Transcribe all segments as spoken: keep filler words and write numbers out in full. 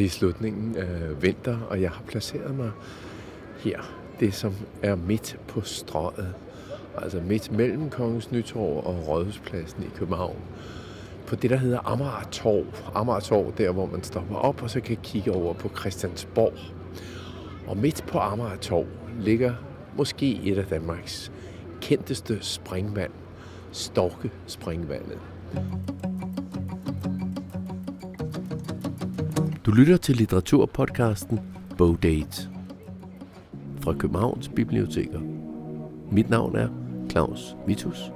Det er slutningen af vinter, og jeg har placeret mig her. Det, som er midt på Strøget. Altså midt mellem Kongens Nytorv og Rådhuspladsen i København. På det, der hedder Amager Torv. Amager Torv, der hvor man stopper op, og så kan kigge over på Christiansborg. Og midt på Amager Torv ligger måske et af Danmarks kendteste springvand. Storkespringvandet. Du lytter til litteraturpodcasten Bogdate fra Københavns Biblioteker. Mit navn er Claus Vitus.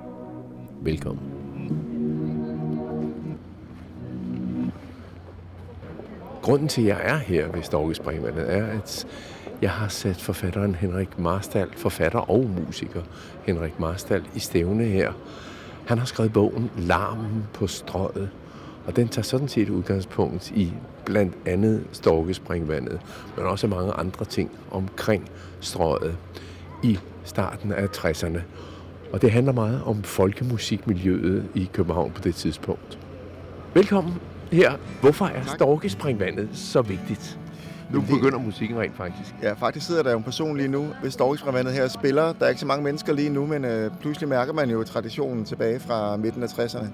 Velkommen. Grunden til, at jeg er her ved Storkespringvandet, er, at jeg har sat forfatteren Henrik Marstal, forfatter og musiker Henrik Marstal, i stævne her. Han har skrevet bogen Larmen på Strøget, og den tager sådan set udgangspunkt i blandt andet Storkespringvandet, men også mange andre ting omkring Strøget i starten af tresserne. Og det handler meget om folkemusikmiljøet i København på det tidspunkt. Velkommen her. Hvorfor er Storkespringvandet så vigtigt? Nu begynder musikken rent faktisk. Ja, faktisk sidder der jo en person lige nu ved Storkespringvandet her og spiller. Der er ikke så mange mennesker lige nu, men øh, pludselig mærker man jo traditionen tilbage fra midten af tresserne.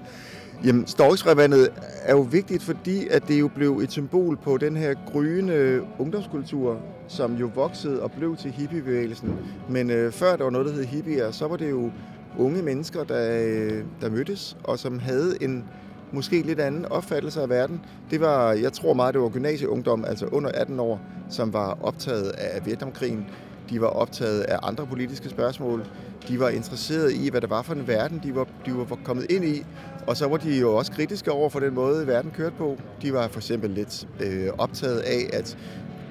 Jamen, Storkespringvandet er jo vigtigt, fordi at det jo blev et symbol på den her gryende ungdomskultur, som jo voksede og blev til hippiebevægelsen. Men øh, før der var noget, der hed hippier, så var det jo unge mennesker, der, øh, der mødtes, og som havde en måske lidt anden opfattelse af verden. Det var, jeg tror meget, det var gymnasieungdom, altså under atten år, som var optaget af Vietnamkrigen. De var optaget af andre politiske spørgsmål. De var interesserede i, hvad der var for en verden, de var, de var kommet ind i. Og så var de jo også kritiske over for den måde, verden kørte på. De var for eksempel lidt øh, optaget af at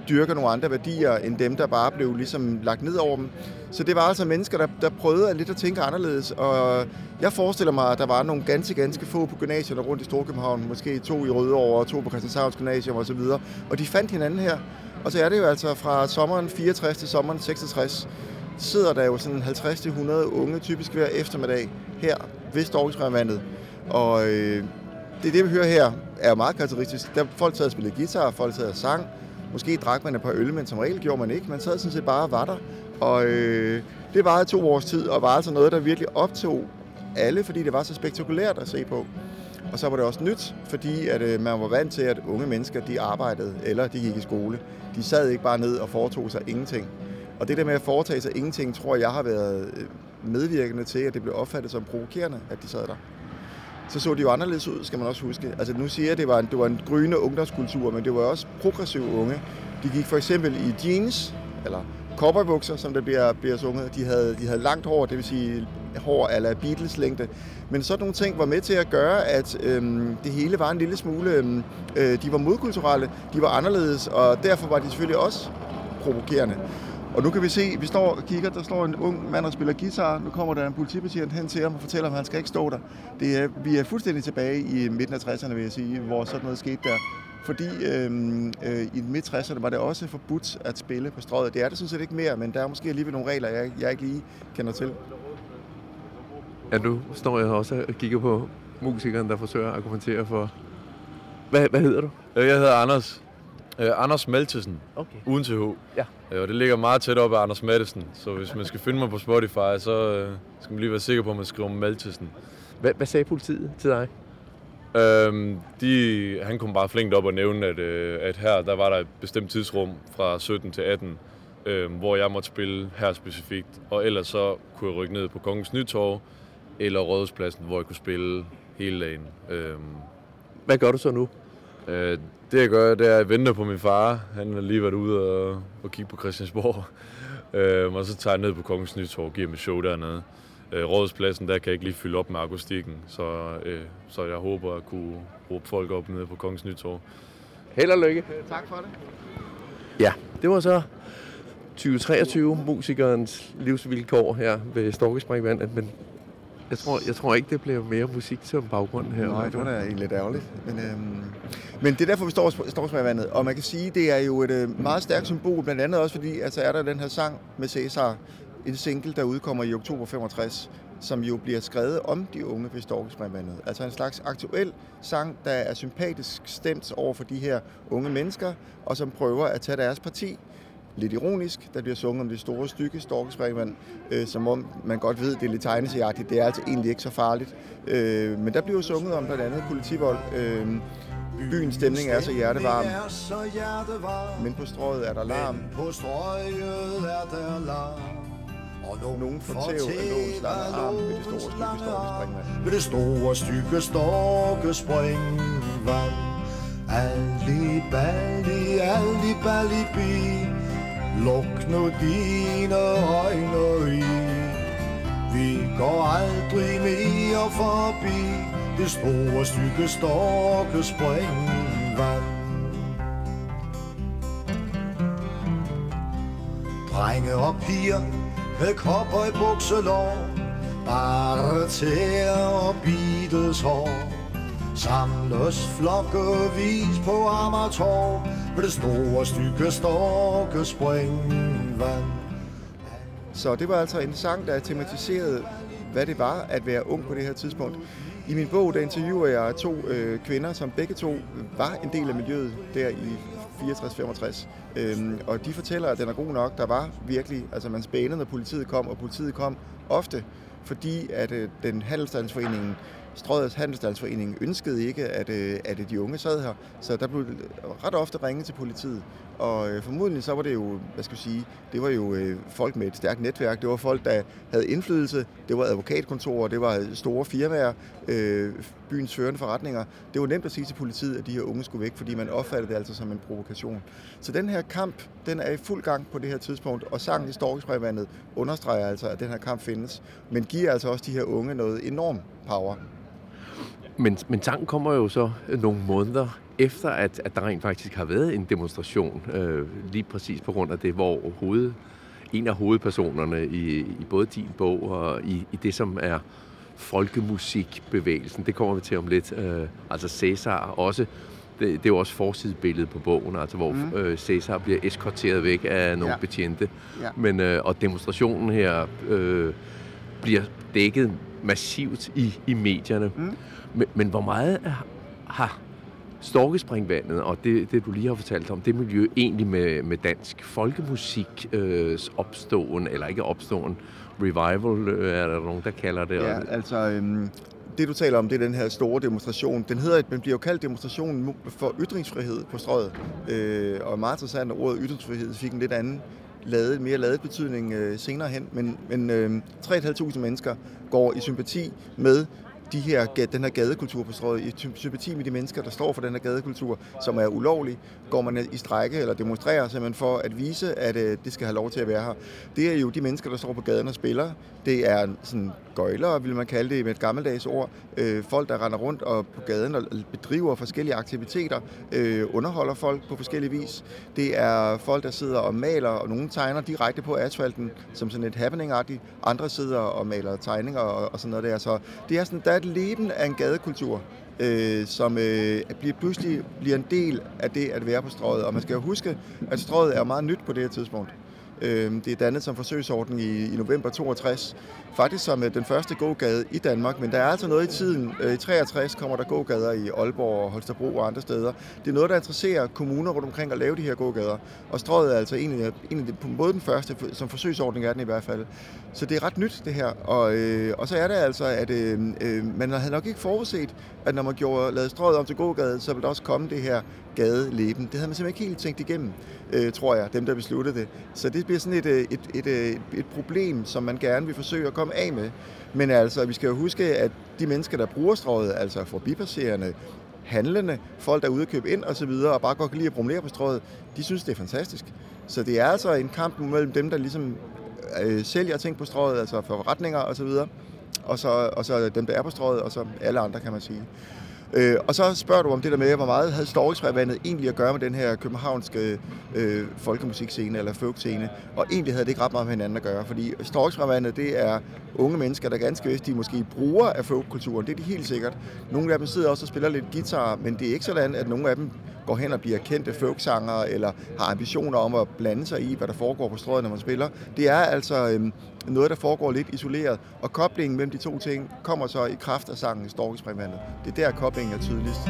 dyrke nogle andre værdier, end dem, der bare blev ligesom lagt ned over dem. Så det var altså mennesker, der, der prøvede lidt at tænke anderledes, og jeg forestiller mig, at der var nogle ganske, ganske få på gymnasierne rundt i Storkøbenhavn, måske to i Rødovre og to på Christianshavns Gymnasium osv., og, og de fandt hinanden her. Og så er det jo altså fra sommeren fireogtres til sommeren seksogtres, sidder der jo sådan halvtreds til hundrede unge, typisk hver eftermiddag, her ved Storkespringvandet. Og øh, det, det vi hører her, er meget karakteristisk. Der folk sad og spillede guitar, folk sad og sang. Måske drak man et par øl, men som regel gjorde man ikke. Man sad sådan set bare og var der. Og øh, det varede to års tid, og var altså noget, der virkelig optog alle, fordi det var så spektakulært at se på. Og så var det også nyt, fordi at, øh, man var vant til, at unge mennesker, de arbejdede, eller de gik i skole. De sad ikke bare ned og foretog sig ingenting. Og det der med at foretage sig ingenting, tror jeg har været medvirkende til, at det blev opfattet som provokerende, at de sad der. Så så de jo anderledes ud, skal man også huske. Altså nu siger jeg, at det var en, det var en gryende ungdomskultur, men det var også progressive unge. De gik for eksempel i jeans, eller cowboybukser, som der bliver, bliver sunget. De havde, de havde langt hår, det vil sige hår ala Beatles-længde. Men sådan nogle ting var med til at gøre, at øhm, det hele var en lille smule... Øhm, de var modkulturelle, de var anderledes, og derfor var de selvfølgelig også provokerende. Og nu kan vi se, vi står og kigger, der står en ung mand og spiller guitar. Nu kommer der en politibetjent hen til ham og fortæller, at han skal ikke stå der. Det er, vi er fuldstændig tilbage i midten af tresserne, vil jeg sige, hvor sådan noget skete der. Fordi øhm, øh, i midt tresserne var det også forbudt at spille på Strøget. Det er det sådan set ikke mere, men der er måske alligevel nogle regler, jeg, jeg ikke lige kender til. Ja, nu står jeg også og kigger på musikeren, der forsøger at argumentere for... Hvad, hvad hedder du? Jeg hedder Anders. Uh, Anders Maltesen, okay. Uden T H. Ja. Uh, og det ligger meget tæt op af Anders Maltesen, så hvis man skal finde mig på Spotify, så uh, skal man lige være sikker på, at man skriver Maltesen. Hvad, hvad sagde politiet til dig? Uh, de, han kom bare flinkt op og nævne, at, uh, at her der var der et bestemt tidsrum fra sytten til atten, uh, hvor jeg måtte spille her specifikt. Og ellers så kunne jeg rykke ned på Kongens Nytorv eller Rådhuspladsen, hvor jeg kunne spille hele dagen. Uh, hvad gør du så nu? Uh, Det jeg gør, det er, at jeg venter på min far. Han har lige været ude og, og kigge på Christiansborg. Øhm, og så tager jeg ned på Kongens Nytorv og giver mig show dernede. Øh, Rådhuspladsen, der kan jeg ikke lige fylde op med akustikken. Så, øh, så jeg håber at kunne råbe folk op nede på Kongens Nytorv. Held og lykke. Tak for det. Ja, det var så tyve treogtyve musikernes livsvilkår her ved Storkespringvandet. Men jeg tror, jeg tror ikke, det bliver mere musik som baggrunden her. Nej, det var da egentlig lidt ærgerligt. Men, øhm, men det er derfor, vi står i Storkespringvandet. Og man kan sige, det er jo et øh, meget stærkt symbol, blandt andet også fordi, altså er der den her sang med Cæsar, en single, der udkommer i oktober femogtres, som jo bliver skrevet om de unge ved Storkespringvandet. Altså en slags aktuel sang, der er sympatisk stemt over for de her unge mennesker, og som prøver at tage deres parti. Lidt ironisk, der bliver sunget om det store stykke Storkespringvand, øh, som om man godt ved, det er lidt tegneserieagtigt. Det er altså egentlig ikke så farligt. Øh, men der bliver jo sunget om blandt andet politivold. Øh, byens stemning er så hjertevarm. Men på strøget er der larm. På strøget er der larm. Og nogen fortæv af lågens lange arm ved det store stykke Storkespringvand. Ved det store stykke Storkespringvand. Alli, balli, alli, balli, bi. Luk nu dine øjne i. Vi går aldrig mere forbi det store stykke Storkespringvand. Drenge og piger med kopper i bukselår, bare tæer og bides hår, samles flokkevis på Amagertorv ved det store stykke Storkespringvand. Så det var altså en sang, der tematiserede, hvad det var at være ung på det her tidspunkt. I min bog, der interviewer jeg to øh, kvinder, som begge to var en del af miljøet der i fireogtres femogtres. Øhm, og de fortæller, at den er god nok. Der var virkelig, altså man spændede, når politiet kom, og politiet kom ofte, fordi at øh, den handelsstandsforeningen, Strødets Handelsstandsforening, ønskede ikke, at, øh, at de unge sad her. Så der blev ret ofte ringet til politiet. Og øh, formodentlig så var det jo, hvad skal jeg sige, det var jo øh, folk med et stærkt netværk. Det var folk, der havde indflydelse. Det var advokatkontorer, det var store firmaer, øh, byens førende forretninger. Det var nemt at sige til politiet, at de her unge skulle væk, fordi man opfattede det altså som en provokation. Så den her kamp, den er i fuld gang på det her tidspunkt, og sangen i Storkespringvandet understreger altså, at den her kamp findes, men giver altså også de her unge noget enorm power. Men, men sangen kommer jo så nogle måneder efter, at, at der rent faktisk har været en demonstration, øh, lige præcis på grund af det, hvor hoved, en af hovedpersonerne i, i både din bog og i, i det, som er folkemusikbevægelsen, det kommer vi til om lidt, øh, altså Cæsar også, det, det er jo også forsidebilledet på bogen, altså hvor mm. øh, Cæsar bliver eskorteret væk af nogle ja. betjente, ja. Men, øh, og demonstrationen her øh, bliver dækket massivt i, i medierne. Mm. Men, men hvor meget har Storkespringvandet og det, det, du lige har fortalt om, det miljø egentlig med, med dansk folkemusiks øh, opståen, eller ikke opståen, revival, øh, er der nogen, der kalder det? Ja, altså... Øhm det, du taler om, det er den her store demonstration. Den hedder, den bliver jo kaldt demonstrationen for ytringsfrihed på Strøget. Øh, og meget interessant, at ordet ytringsfrihed fik en lidt anden, ladet, mere ladet betydning øh, senere hen. Men, men øh, tre tusind fem hundrede mennesker går i sympati med de her, den her gadekultur på Strøget. I sympati med de mennesker, der står for den her gadekultur, som er ulovlig, går man i strejke eller demonstrerer simpelthen for at vise, at øh, det skal have lov til at være her. Det er jo de mennesker, der står på gaden og spiller. Det er sådan gøjlere, vil man kalde det med et gammeldags ord. Øh, folk, der render rundt og på gaden og bedriver forskellige aktiviteter, øh, underholder folk på forskellige vis. Det er folk, der sidder og maler, og nogle tegner direkte på asfalten, som sådan et happening-agtigt. Andre sidder og maler tegninger og, og sådan noget der. Så det er sådan, der er et leben af en gadekultur, øh, som øh, bliver, pludselig bliver en del af det at være på Strøget. Og man skal jo huske, at Strøget er meget nyt på det her tidspunkt. Det er dannet som forsøgsordning i, i november toogtres, faktisk som den første gågade i Danmark, men der er altså noget i tiden. I treogtres kommer der gågader i Aalborg og Holstebro og andre steder. Det er noget, der interesserer kommuner rundt omkring at lave de her gågader, og Strøget er altså egentlig, egentlig på måde den første, som forsøgsordning er den i hvert fald. Så det er ret nyt det her, og, øh, og så er det altså, at øh, man havde nok ikke forudset, at når man gjorde, lavede Strøget om til gågade, så ville der også komme det her gadeleben. Det havde man simpelthen ikke helt tænkt igennem, øh, tror jeg, dem der besluttede det. Så det bliver sådan et, et, et, et, et problem, som man gerne vil forsøge at komme af med. Men altså, vi skal jo huske, at de mennesker, der bruger Strøget, altså forbipasserende, handlende, folk, der er ude at købe ind osv., og bare godt kan lide at promenere på Strøget, de synes, det er fantastisk. Så det er altså en kamp mellem dem, der ligesom øh, sælger ting på Strøget, altså forretninger osv., og, og, så, og så dem, der er på Strøget, og så alle andre, kan man sige. Øh, og så spørger du om det der med, hvor meget havde Storkespringvandet egentlig at gøre med den her københavnske øh, folkemusikscene eller folkscene, og egentlig havde det ikke ret meget med hinanden at gøre, fordi Storkespringvandet, det er unge mennesker, der ganske vist, de måske bruger af folkkulturen, det er de helt sikkert. Nogle af dem sidder også og spiller lidt guitar, men det er ikke sådan, at nogle af dem går hen og bliver kendte folksangere, eller har ambitioner om at blande sig i, hvad der foregår på strøget, når man spiller. Det er altså øhm, noget, der foregår lidt isoleret, og koblingen mellem de to ting kommer så i kraft af sangen i Storkeksperimentet. Det er der, koblingen er tydeligst.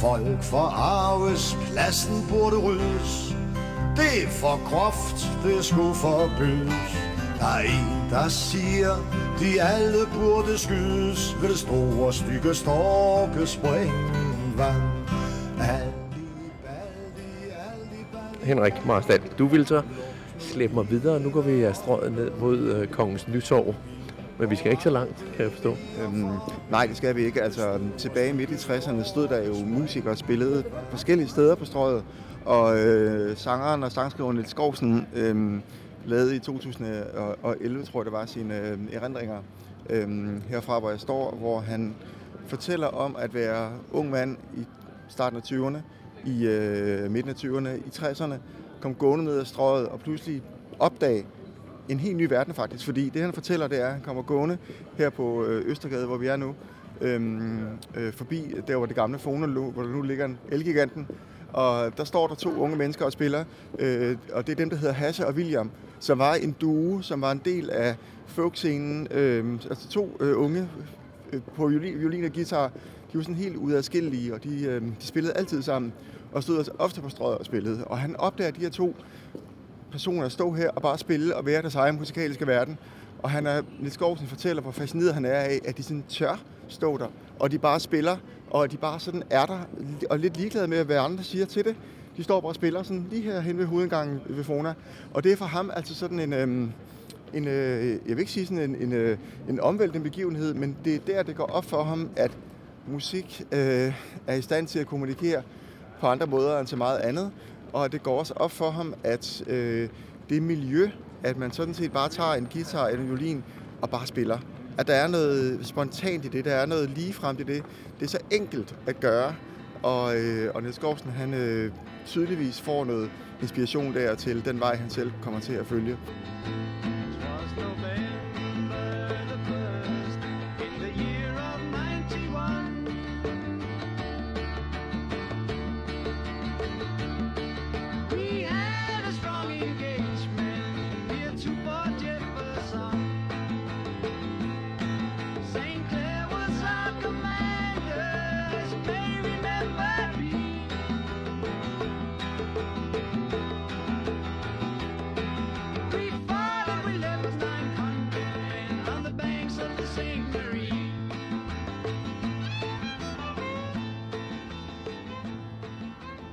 Folk forarves, pladsen burde ryddes. Det er for groft, det skulle forbydes. Der er en, der siger, de alle burde skydes ved det store stykke storkespringvand. Henrik Marstal, du vil så slæbe mig videre. Nu går vi af strøget ned mod Kongens Nytorv. Men vi skal ikke så langt, kan jeg forstå. Øhm, nej, det skal vi ikke. Altså, tilbage midt i tresserne stod der jo musikere og spillede forskellige steder på strøget. Og øh, sangeren og sangskriveren Niels Skousen øh, lavede i to tusind og elleve, tror jeg det var, sine øh, erindringer øh, herfra, hvor jeg står, hvor han fortæller om at være ung mand i starten af tyverne, i øh, midten af tyverne, i tresserne, kom gående ned ad strøget og pludselig opdagede en helt ny verden faktisk, fordi det han fortæller, det er, at han kommer gående her på Østergade, hvor vi er nu, øhm, øh, forbi der, hvor det gamle Fonolog, hvor der nu ligger en Elgiganten, og der står der to unge mennesker og spiller, øh, og det er dem, der hedder Hasse og William, som var en duo, som var en del af folkscenen, øh, altså to øh, unge øh, på violin, violin og guitar, de var sådan helt udadskillige, og de, øh, de spillede altid sammen, og stod altså ofte på strøget og spillede, og han opdager de her to personer at stå her og bare spille og være deres egen musikaliske verden. Og han er, Niels Skousen fortæller, hvor fascineret han er af, at de sådan tør stå der, og de bare spiller, og de bare sådan er der, og lidt ligeglade med, hvad andre siger til det. De står bare og spiller sådan lige her hen ved hovedindgangen ved Fona. Og det er for ham altså sådan en, øhm, en øh, jeg vil ikke sige sådan en, en, øh, en omvæltende begivenhed, men det er der, det går op for ham, at musik øh, er i stand til at kommunikere på andre måder end til meget andet. Og det går også op for ham, at øh, det miljø, at man sådan set bare tager en guitar eller en violin og bare spiller. At der er noget spontant i det, der er noget ligefremt i det. Det er så enkelt at gøre, og, øh, og Niels Skousen, han øh, tydeligvis får noget inspiration der til den vej, han selv kommer til at følge.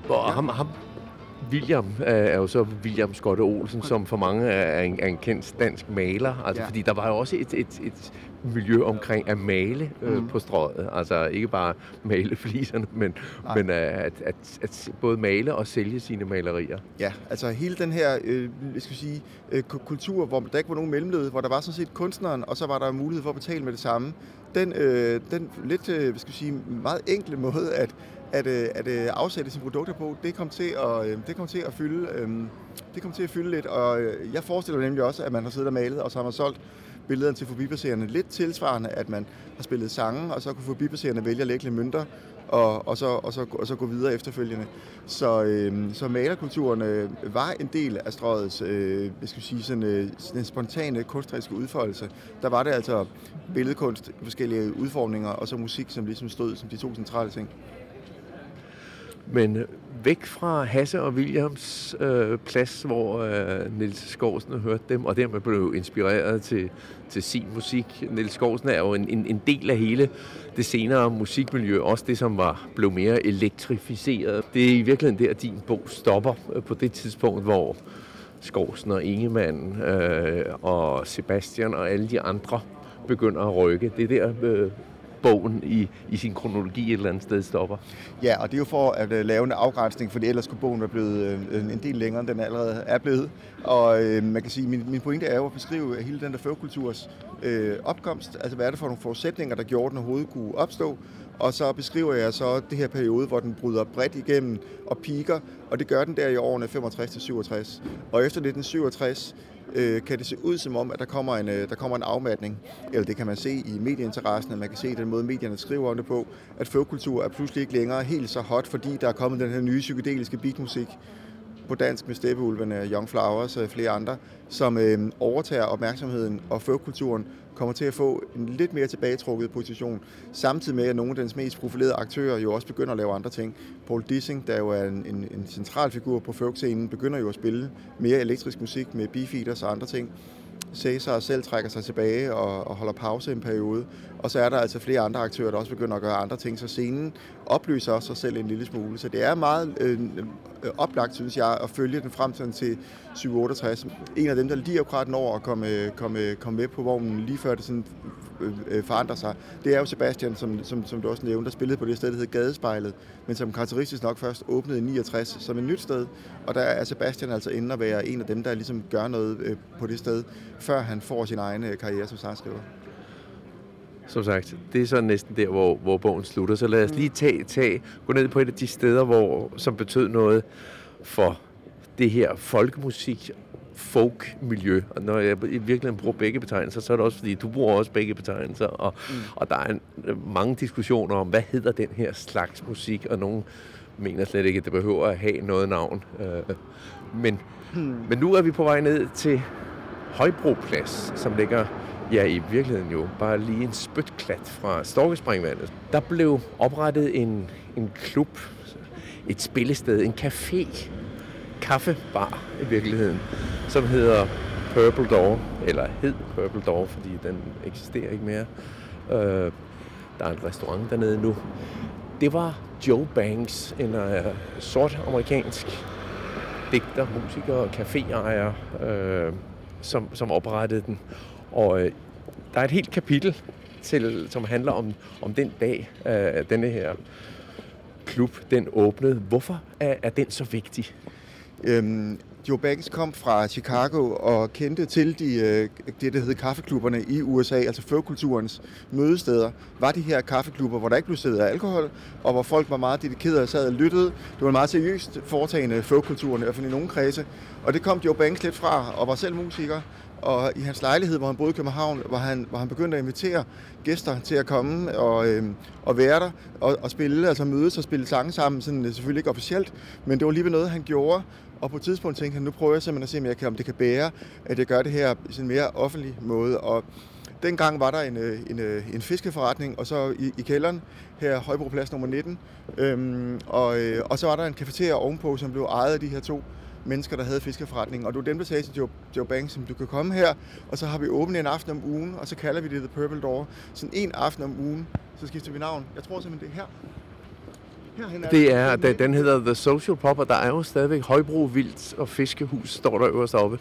Og ham, ham, William, er jo så William Skotte Olsen, som for mange er en, er en kendt dansk maler. Altså, ja. Fordi der var jo også et, et, et miljø omkring at male øh, mm. på strøget. Altså ikke bare male fliserne, men, men at, at, at både male og sælge sine malerier. Ja, altså hele den her øh, jeg skal sige, øh, kultur, hvor der ikke var nogen mellemled, hvor der var sådan set kunstneren, og så var der mulighed for at betale med det samme. Den, øh, den lidt øh, jeg skal sige, meget enkle måde at At, at, at afsætte sine produkter på, det kom til at, det kom til at fylde det kom til at fylde lidt, og jeg forestiller mig nemlig også, at man har siddet og malet, og så har man solgt billederne til forbipasserende, lidt tilsvarende, at man har spillet sange, og så kunne forbipasserende vælge at lægge lidt mønter, og, og, så, og, så, og så gå videre efterfølgende. Så, øh, så malerkulturen øh, var en del af strøgets, øh, jeg skal sige, sådan, øh, sådan en spontane kunstneriske udfoldelse. Der var det altså billedkunst, forskellige udformninger, og så musik, som ligesom stod som de to centrale ting. Men væk fra Hasse og Williams øh, plads, hvor øh, Niels Skousen hørte dem, og dermed blev inspireret til, til sin musik. Niels Skousen er jo en, en, en del af hele det senere musikmiljø, også det, som var, blev mere elektrificeret. Det er i virkeligheden der, din bog stopper øh, på det tidspunkt, hvor Skousen og Ingemann øh, og Sebastian og alle de andre begynder at rykke. Det er der... Øh, bogen i, i sin kronologi et eller andet sted stopper. Ja, og det er jo for at uh, lave en afgrænsning, for ellers kunne bogen være blevet uh, en del længere, end den allerede er blevet. Og uh, man kan sige, min, min pointe er jo at beskrive hele den der folkkulturs uh, opkomst, altså hvad er det for nogle forudsætninger, der gjorde den overhovedet kunne opstå, og så beskriver jeg så det her periode, hvor den bryder bredt igennem og piker, og det gør den der i årene femogtres til syvogtres. Og efter nitten syvogtres, øh, kan det se ud som om, at der kommer en, øh, der kommer en afmatning. Eller det kan man se i medieinteressen, man kan se den måde, medierne skriver om det på, at folkkultur er pludselig ikke længere helt så hot, fordi der er kommet den her nye psykedeliske beatmusik på dansk med Steppeulvene, Young Flowers og flere andre, som øh, overtager opmærksomheden, og folkkulturen kommer til at få en lidt mere tilbagetrukket position, samtidig med, at nogle af dens mest profilerede aktører jo også begynder at lave andre ting. Paul Dissing, der jo er en, en, en central figur på folkscenen, begynder jo at spille mere elektrisk musik med beefeaters og andre ting. Cæsar selv trækker sig tilbage og, og holder pause en periode, og så er der altså flere andre aktører, der også begynder at gøre andre ting, så scenen opløser også sig selv en lille smule. Så det er meget øh, oplagt, synes jeg, at følge den fremtiden til syv otteogtres. En af dem, der lige akkurat når at komme, komme, komme med på vognen lige før det sådan, øh, forandrer sig, det er jo Sebastian, som, som, som du også nævnte, der spillede på det sted, der hed Gadespejlet, men som karakteristisk nok først åbnede i niogtres som et nyt sted, og der er Sebastian altså inde at være en af dem, der ligesom gør noget øh, på det sted, før han får sin egen karriere som sangskriver. Som sagt, det er så næsten der, hvor, hvor bogen slutter. Så lad os lige tage, tage, gå ned på et af de steder, hvor, som betød noget for det her folkemusik, folk-miljø. Og når jeg i virkeligheden bruger begge betegnelser, så er det også fordi, du bruger også begge betegnelser. Og, mm. og der er en, mange diskussioner om, hvad hedder den her slags musik? Og nogen mener slet ikke, at det behøver at have noget navn. Men, mm. men nu er vi på vej ned til Højbroplads, som ligger, ja, i virkeligheden jo bare lige en spytklat fra Storkespringvandet. Der blev oprettet en, en klub, et spillested, en café, kaffebar i virkeligheden, som hedder Purple Door, eller hed Purple Door, fordi den eksisterer ikke mere. Øh, der er en restaurant dernede nu. Det var Joe Banks, en øh, sort amerikansk digter, musiker og caféejer, øh, Som, som oprettede den. Og øh, der er et helt kapitel, til, som handler om, om den dag, øh, denne her klub, den åbnede. Hvorfor er, er den så vigtig? Øhm, Joe Banks kom fra Chicago og kendte til de, øh, det, der hed kaffeklubberne i U S A, altså folkkulturens mødesteder, var de her kaffeklubber, hvor der ikke blev siddet af alkohol, og hvor folk var meget dedikerede og sad og lyttede. Det var en meget seriøst foretagende folkkulturen, i hvert fald i nogle kredse. Og det kom Joe Banks lidt fra, og var selv musiker. Og i hans lejlighed, hvor han boede i København, hvor han, hvor han begyndte at invitere gæster til at komme og, øh, og være der og, og spille, altså mødes og spille sange sammen. Sådan, selvfølgelig ikke officielt, men det var lige ved noget, han gjorde. Og på et tidspunkt tænkte han, nu prøver jeg simpelthen at se, om, jeg kan, om det kan bære, at jeg gør det her i en mere offentlig måde. Og dengang var der en, en, en fiskeforretning, og så i, i kælderen her, Højbroplads nummer nitten. Øhm, og, og så var der en cafeteria ovenpå, som blev ejet af de her to mennesker, der havde fiskeforretningen, og det var dem, der sagde til Joe, Joe Banks, som du kan komme her, og så har vi åbnet en aften om ugen, og så kalder vi det The Purple Door. Sådan en aften om ugen, så skifter vi navn. Jeg tror simpelthen, det er her. Herhen er det, det er, den, den hedder The Social Pop, og der er jo stadigvæk Højbro, Vildt og Fiskehus, står der øverst oppe.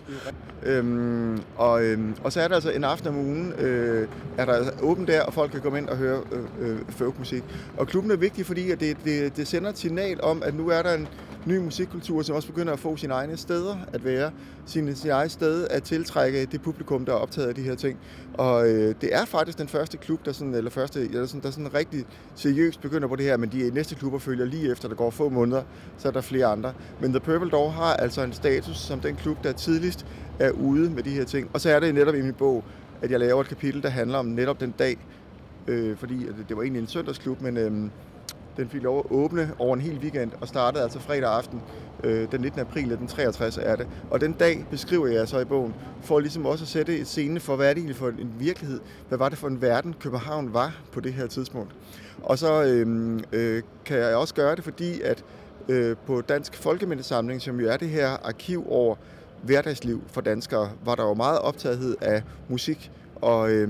Øhm, og, øhm, og så er der altså en aften om ugen, øh, er der altså åbent der, og folk kan komme ind og høre øh, øh, folkmusik. Og klubben er vigtig, fordi at det, det, det sender et signal om, at nu er der en ny musikkultur, som også begynder at få sine egne steder at være, sine, sine egne steder at tiltrække det publikum, der er optaget af de her ting. Og øh, det er faktisk den første klub, der sådan, eller første, der sådan, der sådan rigtig seriøst begynder på det her, men de næste klubber følger lige efter, der går få måneder, så er der flere andre. Men The Purple Door har altså en status som den klub, der tidligst er ude med de her ting. Og så er det netop i min bog, at jeg laver et kapitel, der handler om netop den dag, øh, fordi det var egentlig en søndagsklub, men øh, den fik lov at åbne over en hel weekend og startede altså fredag aften, øh, den nittende april, den treogtres er det. Og den dag beskriver jeg så i bogen, for ligesom også at sætte et scene for, hvad er det egentlig for en virkelighed? Hvad var det for en verden, København var på det her tidspunkt? Og så øh, øh, kan jeg også gøre det, fordi at øh, på Dansk Folkemindesamling, som jo er det her arkiv over hverdagsliv for danskere, var der jo meget optagethed af musik, og øh,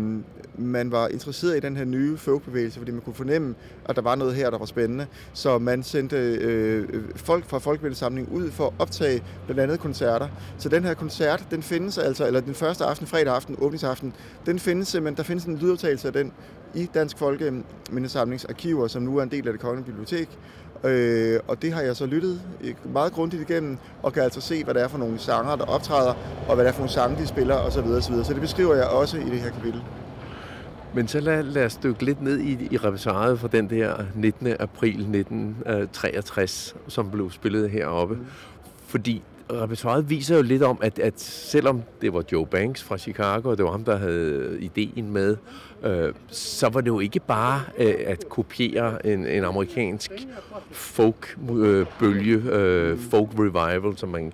man var interesseret i den her nye folkbevægelse, fordi man kunne fornemme, at der var noget her, der var spændende. Så man sendte øh, folk fra Folkemindesamlingen ud for at optage blandt andet koncerter. Så den her koncert, den findes altså, eller den første aften, fredag aften, åbningsaften, den findes simpelthen, der findes en lydoptagelse af den i Dansk Folkemindesamlings arkiver, som nu er en del af Det Kongelige Bibliotek. Øh, og det har jeg så lyttet meget grundigt igennem, og kan altså se, hvad der er for nogle sanger, der optræder, og hvad der er for nogle sange, de spiller, osv. osv. Så det beskriver jeg også i det her kapitel. Men så lad, lad os dykke lidt ned i, i repertoiret fra den der nitten april nitten treogtres, som blev spillet heroppe. Mm. Fordi repertoiret viser jo lidt om, at, at selvom det var Joe Banks fra Chicago, og det var ham, der havde ideen med, øh, så var det jo ikke bare øh, at kopiere en, en amerikansk folk-bølge, øh, øh, folk-revival, som man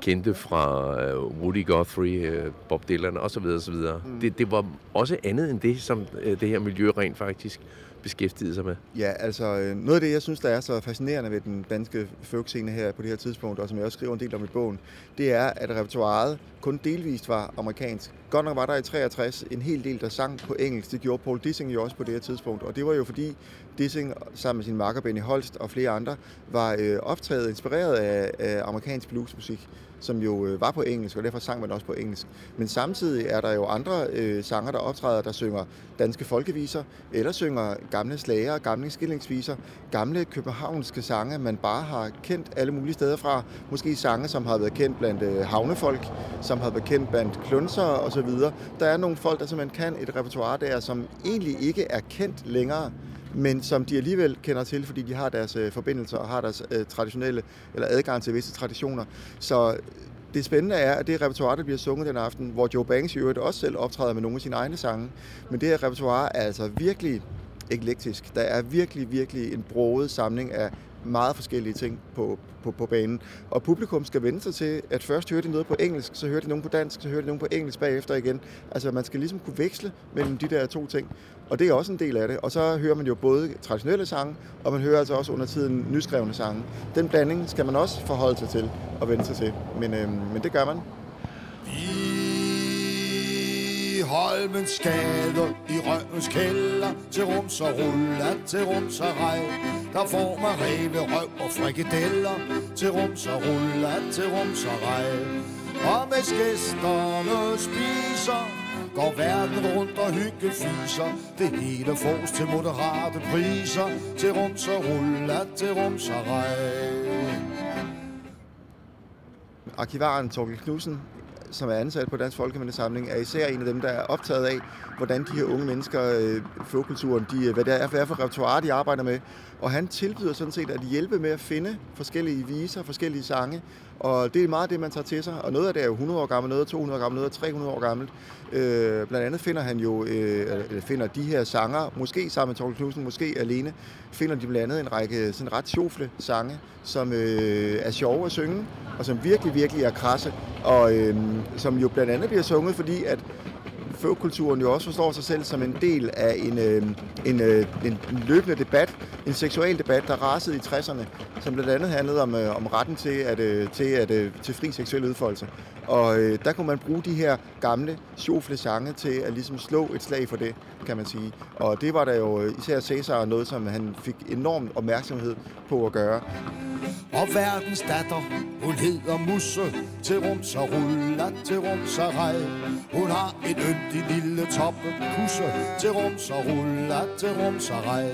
kendte fra øh, Woody Guthrie, øh, Bob Dylan osv. osv. Mm. Det, det var også andet end det, som øh, det her miljø rent faktisk beskæftigede sig med. Ja, altså noget af det, jeg synes, der er så fascinerende ved den danske folkscene her på det her tidspunkt, og som jeg også skriver en del om i bogen, det er, at repertoiret kun delvist var amerikansk. Godt nok var der i treogtres en hel del, der sang på engelsk. Det gjorde Paul Dissing jo også på det her tidspunkt, og det var jo fordi Dissing sammen med sin makker Benny Holst og flere andre var øh, optaget inspireret af, af amerikansk bluesmusik, som jo øh, var på engelsk, og derfor sang man også på engelsk. Men samtidig er der jo andre øh, sanger, der optræder, der synger danske folkeviser, eller synger gamle slager, gamle skillingsviser, gamle københavnske sange, man bare har kendt alle mulige steder fra. Måske sange, som har været kendt blandt øh, havnefolk, som har været kendt blandt klunser og så videre. Der er nogle folk, der simpelthen kan et repertoire der, som egentlig ikke er kendt længere, men som de alligevel kender til, fordi de har deres øh, forbindelser og har deres øh, traditionelle eller adgang til visse traditioner. Så det spændende er, at det repertoire, der bliver sunget den aften, hvor Joe Banks i øvrigt også selv optræder med nogle af sine egne sange, men det her repertoire er altså virkelig eklektisk. Der er virkelig, virkelig en broget samling af meget forskellige ting på, på, på banen. Og publikum skal vende sig til, at først hører de noget på engelsk, så hører de nogen på dansk, så hører de nogen på engelsk bagefter igen. Altså man skal ligesom kunne veksle mellem de der to ting. Og det er også en del af det. Og så hører man jo både traditionelle sange, og man hører altså også under tiden nyskrevne sange. Den blanding skal man også forholde sig til og vende sig til. Men, øhm, men det gør man. I Holmens skader, i Røvens kælder, til rums og ruller, til rums og rev. Der får man ræve, røv og frikadeller, til rums og ruller, til rums og rej. Og hvis gæsterne spiser, går verden rundt og hyggefiser. Det hele fås til moderate priser, til rums og ruller, til rums og rej. Arkivaren Torkel Knudsen, som er ansat på Dansk Folkemindesamling, er især en af dem, der er optaget af, hvordan de her unge mennesker, øh, folkkulturen, de, hvad det er, hvad er for repertoire, de arbejder med. Og han tilbyder sådan set at hjælpe med at finde forskellige viser, forskellige sange. Og det er meget det, man tager til sig. Og noget af det er jo hundrede år gammelt, noget er to hundrede år gammelt, noget er tre hundrede år gammelt. Øh, blandt andet finder han jo, øh, finder de her sanger, måske sammen med Torkel Knudsen, måske alene, finder de blandt andet en række sådan ret sjofle sange, som øh, er sjove at synge, og som virkelig, virkelig er krasse. Og øh, som jo blandt andet bliver sunget, fordi at folkkulturen jo også forstår sig selv som en del af en, øh, en, øh, en løbende debat, en seksuel debat, der rasede i tresserne, som blandt andet handlede om, øh, om retten til, at, øh, til, at, øh, til fri seksuel udfoldelse. Og øh, der kunne man bruge de her gamle, sjofle sange til at ligesom slå et slag for det, kan man sige. Og det var der jo især Cæsar noget, som han fik enorm opmærksomhed på at gøre. Og verdens datter, hun hedder Musse, til rums og ruller, til rums og rej. Hun har en yndig lille toppe kusse, til rums og ruller, til rums og rej.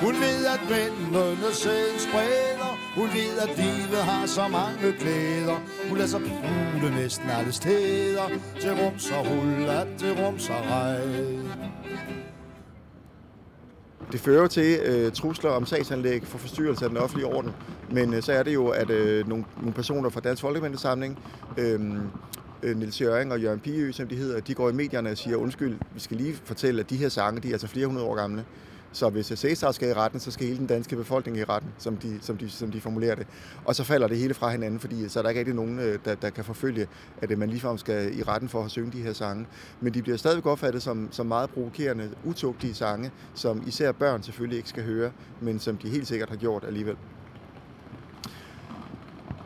Hun ved, at mændene sæden spreder, hun ved, at livet har så mange glæder. Hun lader sig pule næsten alle steder, til rums og ruller, til rums og rej. Det fører til øh, trusler om sagsanlæg for forstyrrelse af den offentlige orden, men øh, så er det jo, at øh, nogle, nogle personer fra Dansk Folkemindesamling, øh, Niels Jørgen og Jørgen Piø, som de hedder, de går i medierne og siger, undskyld, vi skal lige fortælle, at de her sange, de er altså flere hundrede år gamle. Så hvis Cæsar skal i retten, så skal hele den danske befolkning i retten, som de, som de, som de formulerer det. Og så falder det hele fra hinanden, fordi så er der ikke rigtig nogen, der, der kan forfølge, at man ligefrem skal i retten for at synge de her sange. Men de bliver stadigvæk opfattet som, som meget provokerende, utugtige sange, som især børn selvfølgelig ikke skal høre, men som de helt sikkert har gjort alligevel.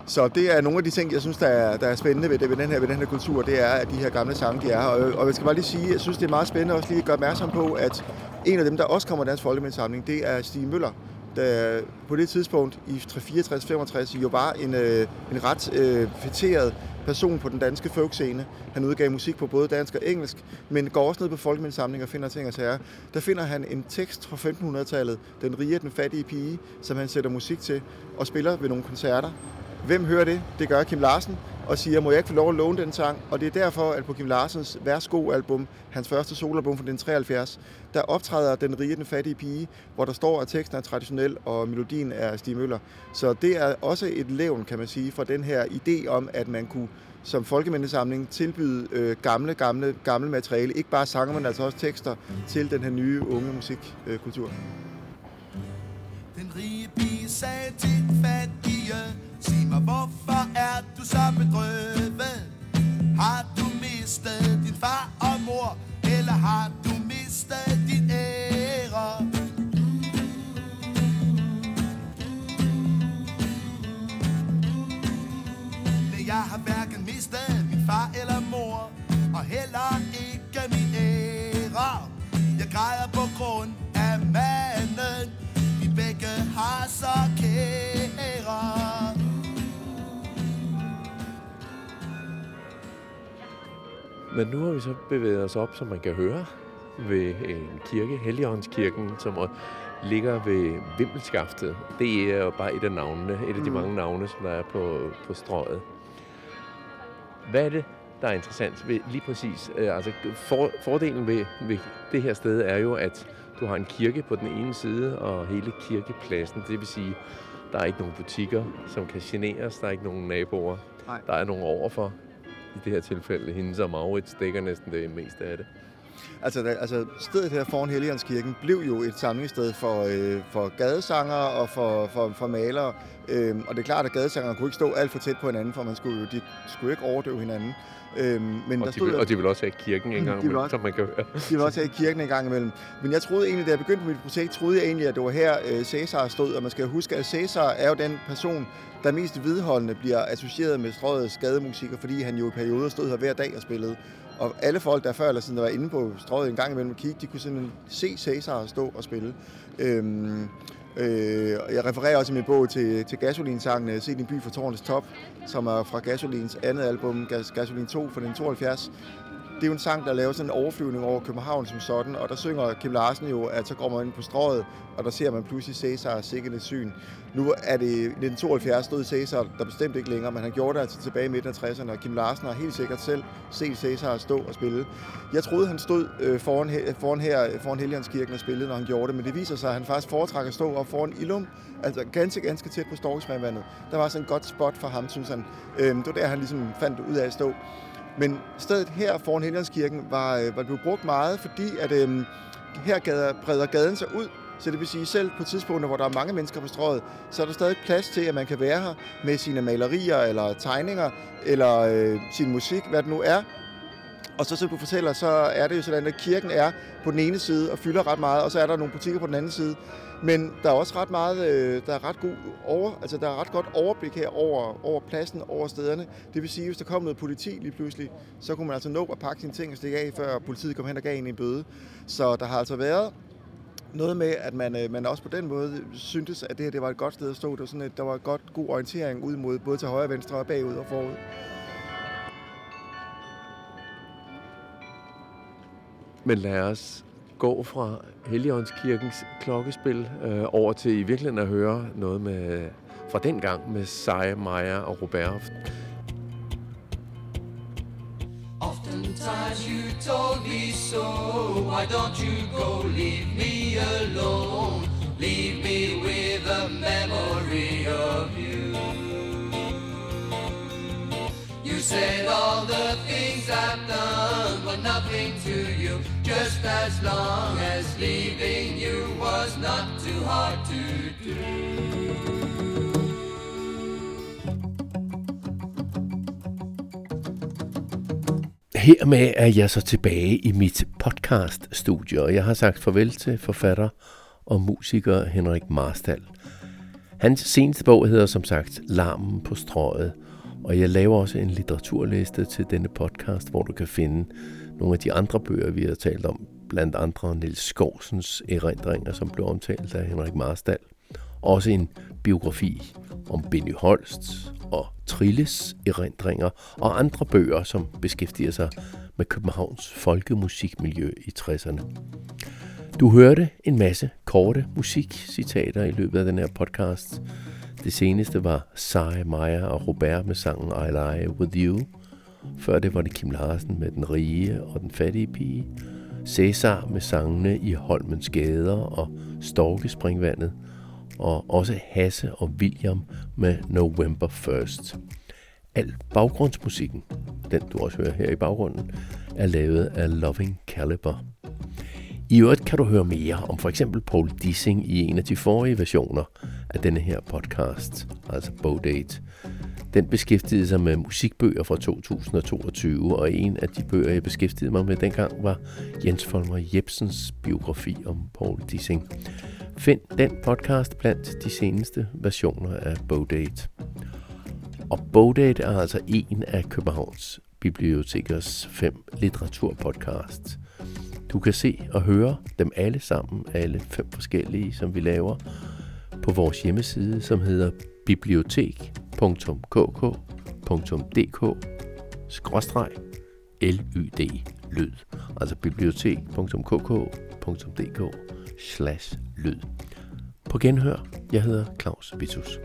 Så det er nogle af de ting, jeg synes, der er, der er spændende ved, det, ved, den her, ved den her kultur, det er, at de her gamle sange, de er her. Og, og jeg skal bare lige sige, jeg synes, det er meget spændende også lige at gøre opmærksom på, at en af dem, der også kommer i Dansk Folkemindesamling, det er Stig Møller, der på det tidspunkt i fireogtres femogtres jo var en, øh, en ret øh, fætteret person på den danske folkscene. Han udgav musik på både dansk og engelsk, men går også ned på Folkemindesamling og finder ting og sager. Der finder han en tekst fra femtenhundredetallet, Den rige og den fattige pige, som han sætter musik til og spiller ved nogle koncerter. Hvem hører det? Det gør Kim Larsen. og siger, må jeg ikke få lov at låne den sang? Og det er derfor, at på Kim Larsens Værsgo-album, hans første soloalbum fra den treoghalvfjerds, der optræder Den rige den fattige pige, hvor der står, at teksten er traditionel, og melodien er Stig Møller. Så det er også et levn, kan man sige, fra den her idé om, at man kunne som folkemindesamling tilbyde øh, gamle, gamle, gamle materiale, ikke bare sange, men altså også tekster, til den her nye unge musikkultur. Øh, den rige pige sagde til den fattige, sig mig, hvorfor er du så bedrøvet? Har du mistet din far og mor, eller har du mistet din ære? Men jeg har hverken mistet min far eller mor, og heller ikke min ære. Jeg græder på grund af manden, vi begge har så kære. Men nu har vi så bevæget os op, som man kan høre, ved en kirke, Helligåndskirken, som ligger ved Vimmelskaftet. Det er jo bare et af navnene, et af de mange navne, som der er på, på strøget. Hvad er det, der er interessant ved lige præcis? Altså, for, fordelen ved, ved det her sted er jo, at du har en kirke på den ene side, og hele kirkepladsen, det vil sige, der er ikke nogen butikker, som kan generes, der er ikke nogen naboer, nej, der er nogen overfor. I det her tilfælde, hende og Maurits dækker næsten det meste af det. Altså, altså stedet her foran Helligåndskirken blev jo et samlingssted for, øh, for gadesanger og for, for, for malere. Øhm, og det er klart, at gadesangere kunne ikke stå alt for tæt på hinanden, for man skulle, de skulle ikke overdøve hinanden. Øhm, men og, der stod de vil, og de vil også have kirken en gang imellem, som man kan høre. De vil også have kirken en gang imellem. Men jeg troede egentlig, da jeg begyndte på mit projekt, troede jeg egentlig, at det var her øh, Cæsar stod. Og man skal huske, at Cæsar er jo den person, der mest vedholdende bliver associeret med Strøgets gademusikker, fordi han jo i perioder stod her hver dag og spillede. Og alle folk, der før eller siden var inde på Strøget en gang imellem og kiggede, de kunne simpelthen se Cæsar stå og spille. Øhm, øh, jeg refererer også i min bog til, til Gasolinsangen Se din by fra tårnets top, som er fra Gasolins andet album, Gas, Gasolin to fra nitten tooghalvfjerds. Det er jo en sang, der laver sådan en overflyvning over København som sådan, og der synger Kim Larsen jo, at så går man ind på Strøget, og der ser man pludselig Cæsar sikkert et syn. Nu er det nitten tooghalvfjerds stod Cæsar, der bestemt ikke længere, men han gjorde det altså tilbage i midten af tresserne, og Kim Larsen har helt sikkert selv set Cæsar stå og spille. Jeg troede, han stod foran, foran her foran Helligåndskirken og spillede, når han gjorde det, men det viser sig, at han faktisk foretrækker at stå op foran Illum, altså ganske, ganske tæt på Storkesmandvandet. Der var sådan et godt spot for ham, synes han. Det var der, han ligesom fandt ud af at stå. Men stedet her foran Helligåndskirken var, var blevet brugt meget, fordi at, øhm, her gader, breder gaden sig ud. Så det vil sige, selv på tidspunkter, hvor der er mange mennesker på Strøget, så er der stadig plads til, at man kan være her med sine malerier eller tegninger eller øh, sin musik, hvad det nu er. Og så, som du fortæller, så er det jo sådan, at kirken er på den ene side og fylder ret meget, og så er der nogle butikker på den anden side. Men der er også ret meget, øh, der er ret god over, altså der er ret godt overblik her over, over pladsen, over stederne. Det vil sige, at hvis der kom noget politi lige pludselig, så kunne man altså nå at pakke sine ting og stikke af, før politiet kom hen og gav en en bøde. Så der har altså været noget med, at man, øh, man også på den måde syntes, at det her det var et godt sted at stå. Det var sådan, at der var godt god orientering ud mod både til højre, venstre og bagud og forud. Men lad os gå fra Helligåndskirkens klokkespil øh, over til i virkeligheden at høre noget med, fra dengang med Seje, Maja og Robert. Oftentimes you told me so, why don't you go, leave me alone, leave me with a memory of you. You said all the things I've done were nothing to you, just as long as leaving you was not too hard to do. Hermed er jeg så tilbage i mit podcaststudie, og jeg har sagt farvel til forfatter og musiker Henrik Marstal. Hans seneste bog hedder som sagt Larmen på Strøget, og jeg laver også en litteraturliste til denne podcast, hvor du kan finde nogle af de andre bøger, vi har talt om, blandt andre Niels Skoursens erindringer, som blev omtalt af Henrik Marstal. Også en biografi om Benny Holst og Trilles erindringer og andre bøger, som beskæftiger sig med Københavns folkemusikmiljø i tresserne. Du hørte en masse korte musikcitater i løbet af den her podcast. Det seneste var Cy, Meyer og Robert med sangen I Lie With You. Før det var det Kim Larsen med Den Rige og Den Fattige Pige. Cæsar med sangene I Holmens Gader og Storkespringvandet. Og også Hasse og William med November First. Al baggrundsmusikken, den du også hører her i baggrunden, er lavet af Loving Caliber. I øvrigt kan du høre mere om for eksempel Paul Dissing i en af de forrige versioner af denne her podcast, altså Bodate. Den beskæftigede sig med musikbøger fra to tusind og toogtyve, og en af de bøger, jeg beskæftigede mig med dengang, var Jens Folmer Jebsens biografi om Paul Dissing. Find den podcast blandt de seneste versioner af Bodate. Og Bodate er altså en af Københavns Bibliotekers fem litteraturpodcasts. Du kan se og høre dem alle sammen, alle fem forskellige, som vi laver, på vores hjemmeside, som hedder bibliotek punktum k k punktum d k skråstreg lyd, altså bibliotek punktum k k punktum d k slash lyd. På genhør, jeg hedder Claus Vitus.